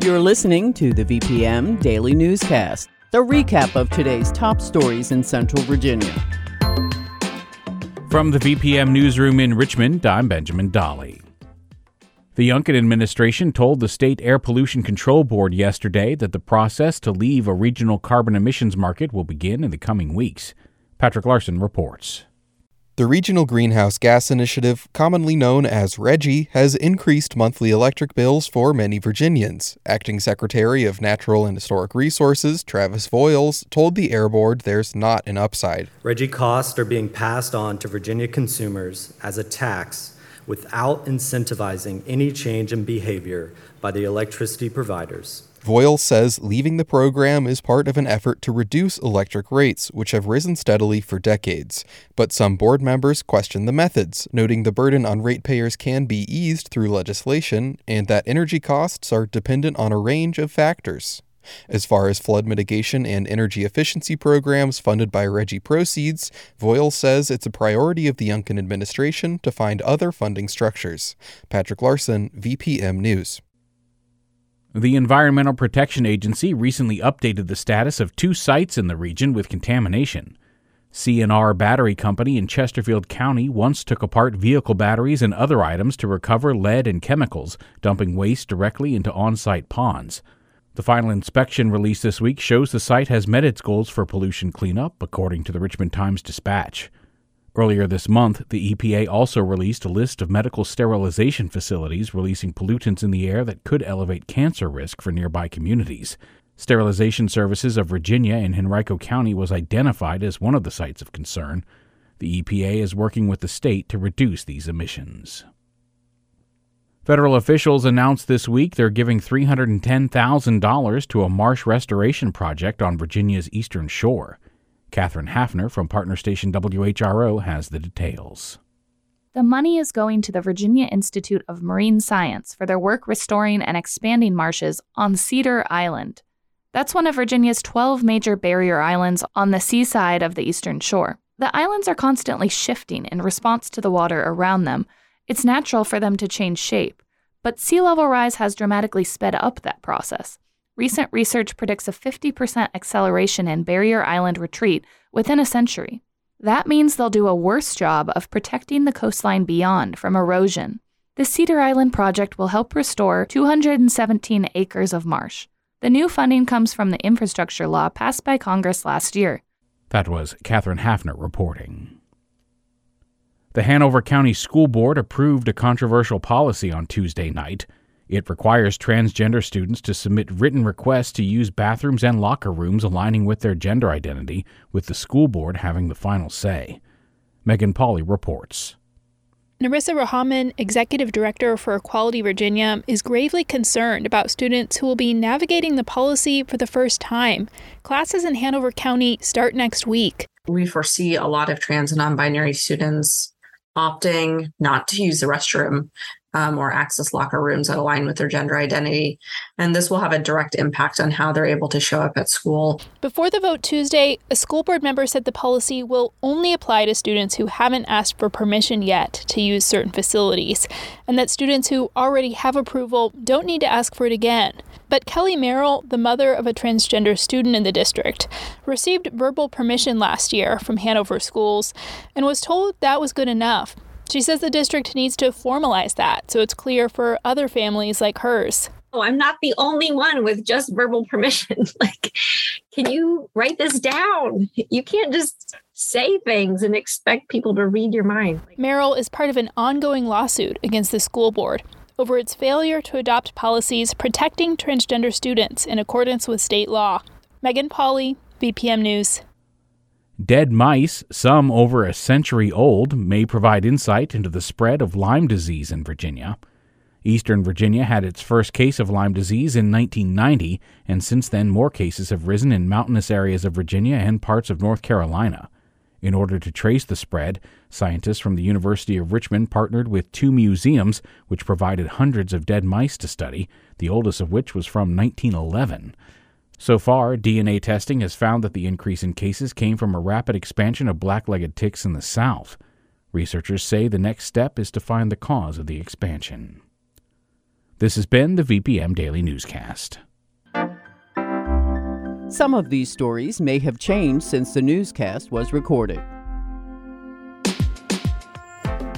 You're listening to the VPM Daily Newscast, the recap of today's top stories in Central Virginia. From the VPM Newsroom in Richmond, I'm Benjamin Dolly. The Youngkin administration told the State Air Pollution Control Board yesterday that the process to leave a regional carbon emissions market will begin in the coming weeks. Patrick Larson reports. The Regional Greenhouse Gas Initiative, commonly known as RGGI, has increased monthly electric bills for many Virginians. Acting Secretary of Natural and Historic Resources, Travis Voyles, told the Air Board there's not an upside. RGGI costs are being passed on to Virginia consumers as a tax without incentivizing any change in behavior by the electricity providers. Voyles says leaving the program is part of an effort to reduce electric rates, which have risen steadily for decades. But some board members question the methods, noting the burden on ratepayers can be eased through legislation and that energy costs are dependent on a range of factors. As far as flood mitigation and energy efficiency programs funded by RGGI proceeds, Voyles says it's a priority of the Youngkin administration to find other funding structures. Patrick Larson, VPM News. The Environmental Protection Agency recently updated the status of two sites in the region with contamination. C&R Battery Company in Chesterfield County once took apart vehicle batteries and other items to recover lead and chemicals, dumping waste directly into on-site ponds. The final inspection released this week shows the site has met its goals for pollution cleanup, according to the Richmond Times-Dispatch. Earlier this month, the EPA also released a list of medical sterilization facilities releasing pollutants in the air that could elevate cancer risk for nearby communities. Sterilization Services of Virginia in Henrico County was identified as one of the sites of concern. The EPA is working with the state to reduce these emissions. Federal officials announced this week they're giving $310,000 to a marsh restoration project on Virginia's Eastern Shore. Catherine Hafner from partner station WHRO has the details. The money is going to the Virginia Institute of Marine Science for their work restoring and expanding marshes on Cedar Island. That's one of Virginia's 12 major barrier islands on the seaside of the Eastern Shore. The islands are constantly shifting in response to the water around them. It's natural for them to change shape, but sea level rise has dramatically sped up that process. Recent research predicts a 50% acceleration in barrier island retreat within a century. That means they'll do a worse job of protecting the coastline beyond from erosion. The Cedar Island project will help restore 217 acres of marsh. The new funding comes from the infrastructure law passed by Congress last year. That was Catherine Hafner reporting. The Hanover County School Board approved a controversial policy on Tuesday night. It requires transgender students to submit written requests to use bathrooms and locker rooms aligning with their gender identity, with the school board having the final say. Megan Pauley reports. Narissa Rahman, Executive Director for Equality Virginia, is gravely concerned about students who will be navigating the policy for the first time. Classes in Hanover County start next week. We foresee a lot of trans and non-binary students opting not to use the restroom or access locker rooms that align with their gender identity. And this will have a direct impact on how they're able to show up at school. Before the vote Tuesday, a school board member said the policy will only apply to students who haven't asked for permission yet to use certain facilities, and that students who already have approval don't need to ask for it again. But Kelly Merrill, the mother of a transgender student in the district, received verbal permission last year from Hanover Schools and was told that was good enough. She says the district needs to formalize that so it's clear for other families like hers. Oh, I'm not the only one with just verbal permission. Like, can you write this down? You can't just say things and expect people to read your mind. Merrill is part of an ongoing lawsuit against the school board over its failure to adopt policies protecting transgender students in accordance with state law. Megan Pauley, VPM News. Dead mice, some over a century old, may provide insight into the spread of Lyme disease in Virginia. Eastern Virginia had its first case of Lyme disease in 1990, and since then more cases have risen in mountainous areas of Virginia and parts of North Carolina. In order to trace the spread, scientists from the University of Richmond partnered with two museums which provided hundreds of dead mice to study, the oldest of which was from 1911. So far, DNA testing has found that the increase in cases came from a rapid expansion of black-legged ticks in the South. Researchers say the next step is to find the cause of the expansion. This has been the VPM Daily Newscast. Some of these stories may have changed since the newscast was recorded.